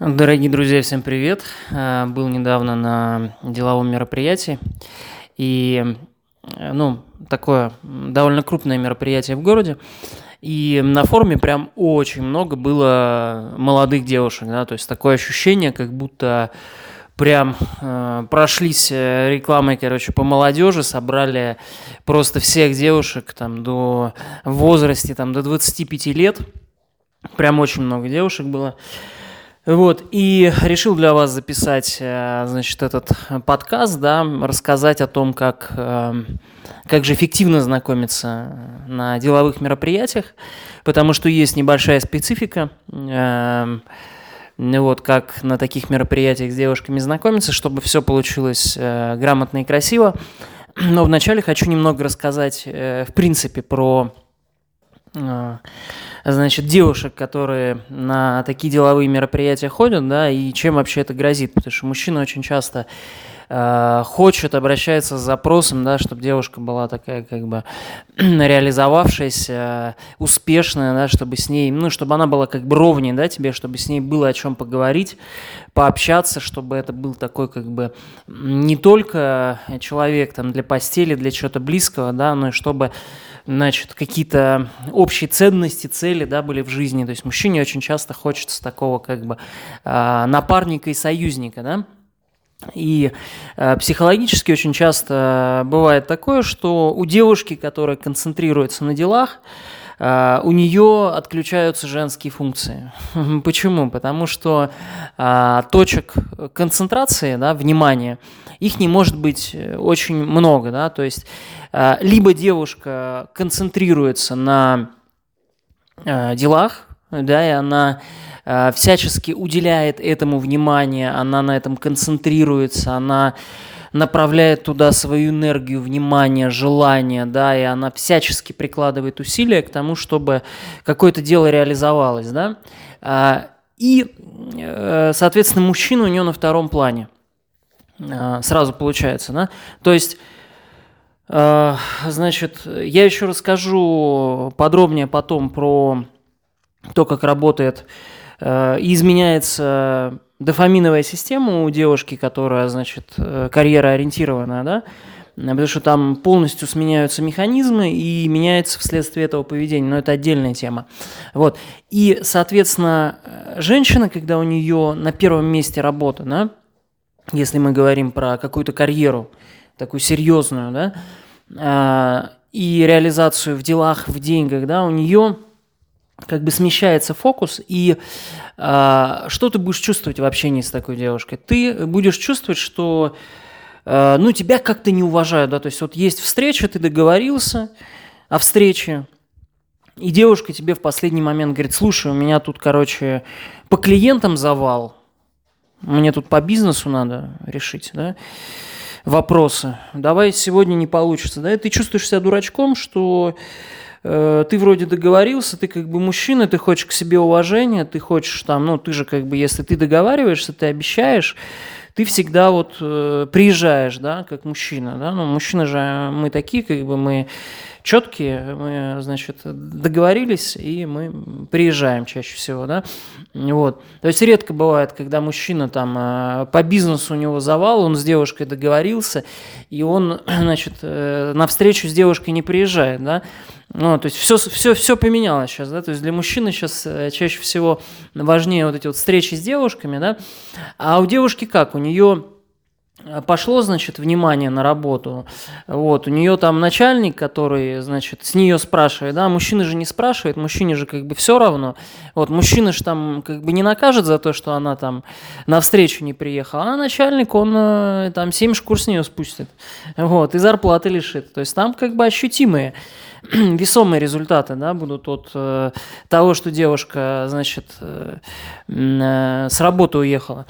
Дорогие друзья, всем привет! Был недавно на деловом мероприятии, и такое довольно крупное мероприятие в городе, и на форуме прям очень много было молодых девушек, да, то есть такое ощущение, как будто прям прошлись рекламой, по молодежи, собрали просто всех девушек там до возраста, до 25 лет, прям очень много девушек было. Вот, и решил для вас записать, этот подкаст, да, рассказать о том, как же эффективно знакомиться на деловых мероприятиях, потому что есть небольшая специфика, как на таких мероприятиях с девушками знакомиться, чтобы все получилось грамотно и красиво. Но вначале хочу немного рассказать, в принципе, про... девушек, которые на такие деловые мероприятия ходят, да, и чем вообще это грозит, потому что мужчина очень часто обращается с запросом, да, чтобы девушка была такая, реализовавшаяся, успешная, да, чтобы с ней, чтобы она была ровнее, да, тебе, чтобы с ней было о чем поговорить, пообщаться, чтобы это был такой, не только человек для постели, для чего-то близкого, да, но и чтобы, какие-то общие ценности, цели, да, были в жизни. То есть мужчине очень часто хочется такого, напарника и союзника, да. И психологически очень часто бывает такое, что у девушки, которая концентрируется на делах, у нее отключаются женские функции. Почему? Потому что точек концентрации, да, внимания, их не может быть очень много, да, то есть либо девушка концентрируется на делах, да, и она всячески уделяет этому внимание, она на этом концентрируется, она направляет туда свою энергию, внимание, желание, да, и она всячески прикладывает усилия к тому, чтобы какое-то дело реализовалось, да, и, соответственно, мужчина у нее на втором плане сразу получается, да, то есть... я еще расскажу подробнее потом про то, как работает и изменяется дофаминовая система у девушки, которая, карьероориентированная, да, потому что там полностью сменяются механизмы и меняется вследствие этого поведение, но это отдельная тема. Вот. И, соответственно, женщина, когда у нее на первом месте работа, да, если мы говорим про какую-то карьеру, такую серьезную, да, и реализацию в делах, в деньгах, да, у нее смещается фокус, и что ты будешь чувствовать в общении с такой девушкой? Ты будешь чувствовать, что тебя как-то не уважают, да, то есть вот есть встреча, ты договорился о встрече, и девушка тебе в последний момент говорит: слушай, у меня тут, по клиентам завал, мне тут по бизнесу надо решить, да, вопросы, давай сегодня не получится, да, и ты чувствуешь себя дурачком, что ты вроде договорился, ты мужчина, ты хочешь к себе уважения, ты хочешь ты же если ты договариваешься, ты обещаешь, ты всегда приезжаешь, да, как мужчина, да, мужчины же мы такие, мы четкие, мы, договорились, и мы приезжаем чаще всего, да, вот, то есть редко бывает, когда мужчина по бизнесу у него завал, он с девушкой договорился, и он, на встречу с девушкой не приезжает, да, то есть все поменялось сейчас, да, то есть для мужчины сейчас чаще всего важнее вот эти вот встречи с девушками, да, а у девушки как, у нее... Пошло, внимание на работу. Вот, у нее там начальник, который, с нее спрашивает, да, мужчина же не спрашивает, мужчине же все равно. Вот, мужчина же не накажет за то, что она на встречу не приехала, а начальник, он 7 шкур с нее спустит. Вот, и зарплаты лишит. То есть там ощутимые, весомые результаты, да, будут от того, что девушка, с работы уехала.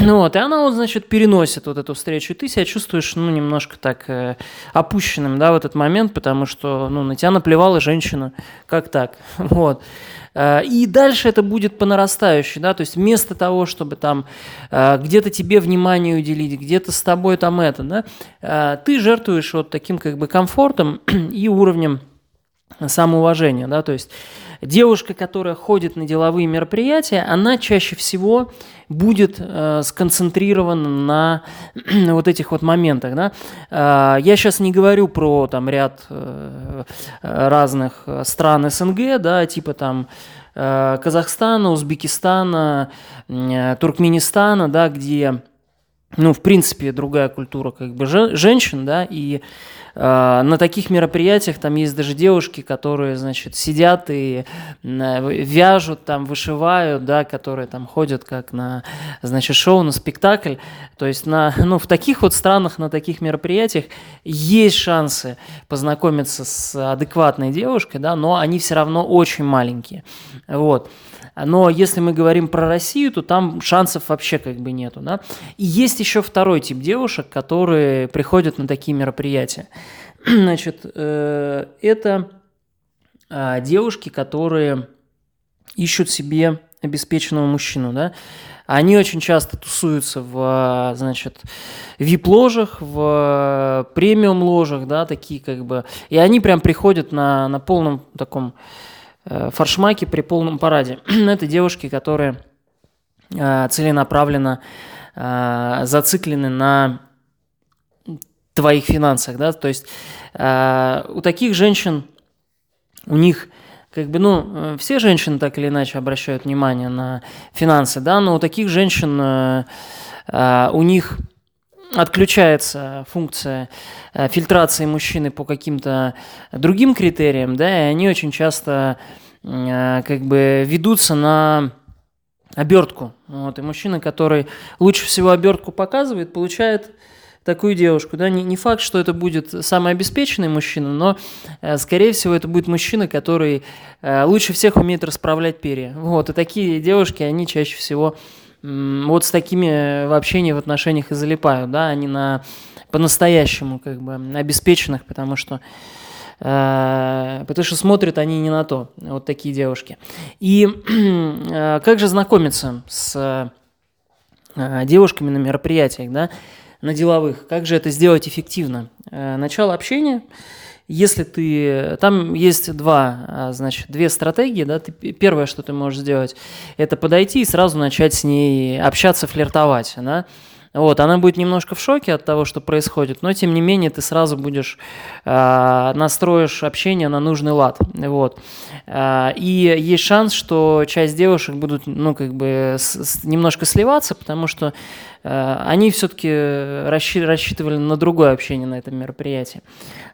Вот, и она, переносит вот эту встречу, и ты себя чувствуешь, немножко опущенным, да, в этот момент, потому что, на тебя наплевала женщина, как так, вот. И дальше это будет по нарастающей, да, то есть вместо того, чтобы где-то тебе внимание уделить, где-то с тобой это, да, ты жертвуешь вот таким комфортом и уровнем самоуважения, да, то есть Девушка, которая ходит на деловые мероприятия, она чаще всего будет сконцентрирована на вот этих вот моментах. Да? Я сейчас не говорю про там, ряд разных стран СНГ, да, типа там Казахстана, Узбекистана, Туркменистана, да, где, ну, в принципе, другая культура как бы женщин, да, и на таких мероприятиях там есть даже девушки, которые, значит, сидят и вяжут, там, вышивают, да, которые там ходят как на, значит, шоу, на спектакль. То есть на, ну, в таких вот странах, на таких мероприятиях есть шансы познакомиться с адекватной девушкой, да, но они все равно очень маленькие. Вот. Но если мы говорим про Россию, то там шансов вообще как бы нету. Да? И есть еще второй тип девушек, которые приходят на такие мероприятия. Значит, это девушки, которые ищут себе обеспеченного мужчину. Да? Они очень часто тусуются в, значит, VIP-ложах, в премиум-ложах, да, такие как бы. И они прям приходят на полном таком форшмаки при полном параде. Это девушки, которые целенаправленно зациклены на твоих финансах, да, то есть у таких женщин, у них как бы, ну, все женщины так или иначе обращают внимание на финансы, да, но у таких женщин, у них отключается функция фильтрации мужчины по каким-то другим критериям, да, и они очень часто как бы ведутся на обертку. Вот, и мужчина, который лучше всего обертку показывает, получает такую девушку. Да, не факт, что это будет самый обеспеченный мужчина, но, скорее всего, это будет мужчина, который лучше всех умеет расправлять перья. Вот, и такие девушки, они чаще всего вот с такими в общении, в отношениях и залипают, да, они по-настоящему как бы обеспеченных, потому что смотрят они не на то, вот такие девушки. И как же знакомиться с девушками на мероприятиях, да, на деловых, как же это сделать эффективно? Начало общения. Если ты… Там есть две стратегии. Да? Первое, что ты можешь сделать, это подойти и сразу начать с ней общаться, флиртовать. Да? Вот, она будет немножко в шоке от того, что происходит, но, тем не менее, ты сразу будешь, настроишь общение на нужный лад. Вот. И есть шанс, что часть девушек будут, ну, как бы немножко сливаться, потому что они все-таки рассчитывали на другое общение на этом мероприятии.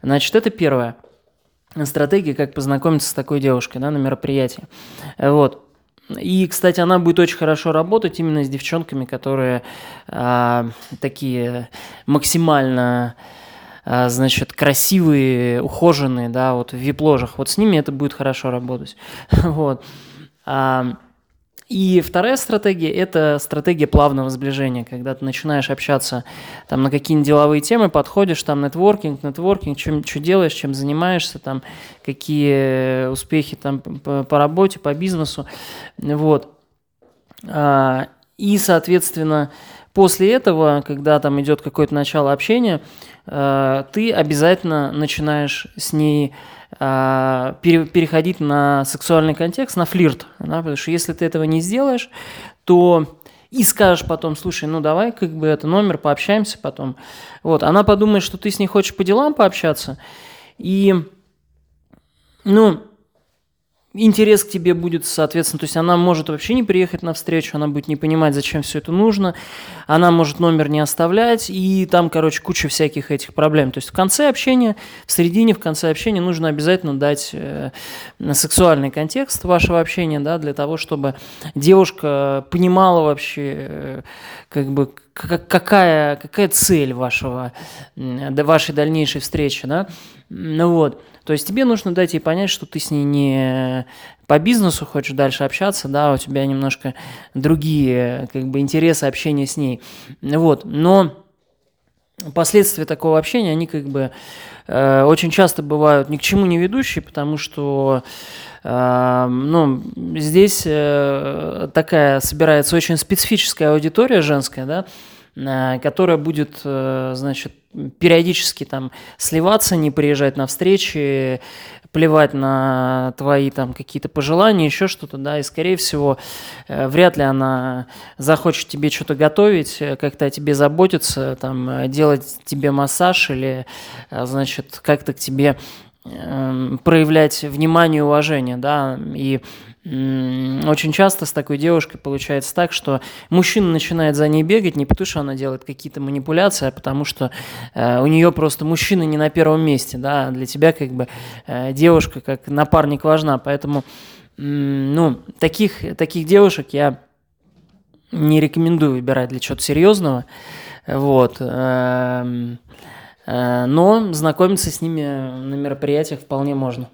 Значит, это первая стратегия, как познакомиться с такой девушкой, да, на мероприятии. Вот. И, кстати, она будет очень хорошо работать именно с девчонками, которые такие максимально, красивые, ухоженные, да, вот в вип-ложах. Вот с ними это будет хорошо работать. Вот. И вторая стратегия – это стратегия плавного сближения, когда ты начинаешь общаться там, на какие-нибудь деловые темы, подходишь, там, нетворкинг, что делаешь, чем занимаешься, там, какие успехи там, по работе, по бизнесу. Вот. И, соответственно, после этого, когда там идет какое-то начало общения, ты обязательно начинаешь с ней переходить на сексуальный контекст, на флирт. Да? Потому что если ты этого не сделаешь, то и скажешь потом: слушай, ну давай, как бы это номер, пообщаемся потом. Вот. Она подумает, что ты с ней хочешь по делам пообщаться, и, ну, интерес к тебе будет, соответственно, то есть она может вообще не приехать на встречу, она будет не понимать, зачем все это нужно, она может номер не оставлять, и там, короче, куча всяких этих проблем. То есть в середине, в конце общения нужно обязательно дать сексуальный контекст вашего общения, да, для того, чтобы девушка понимала вообще, как бы, какая цель вашей дальнейшей встречи, да, ну вот. То есть тебе нужно дать ей понять, что ты с ней не по бизнесу хочешь дальше общаться, да, у тебя немножко другие как бы интересы общения с ней. Вот. Но последствия такого общения, они как бы очень часто бывают ни к чему не ведущие, потому что здесь такая собирается очень специфическая аудитория женская, да, которая будет, значит, периодически там сливаться, не приезжать на встречи, плевать на твои там какие-то пожелания, еще что-то, да, и, скорее всего, вряд ли она захочет тебе что-то готовить, как-то о тебе заботиться, там, делать тебе массаж или, значит, как-то к тебе проявлять внимание и уважение, да, и очень часто с такой девушкой получается так, что мужчина начинает за ней бегать не потому, что она делает какие-то манипуляции, а потому что у нее просто мужчина не на первом месте, да, для тебя как бы девушка как напарник важна, поэтому, ну, таких девушек я не рекомендую выбирать для чего-то серьезного, вот, но знакомиться с ними на мероприятиях вполне можно.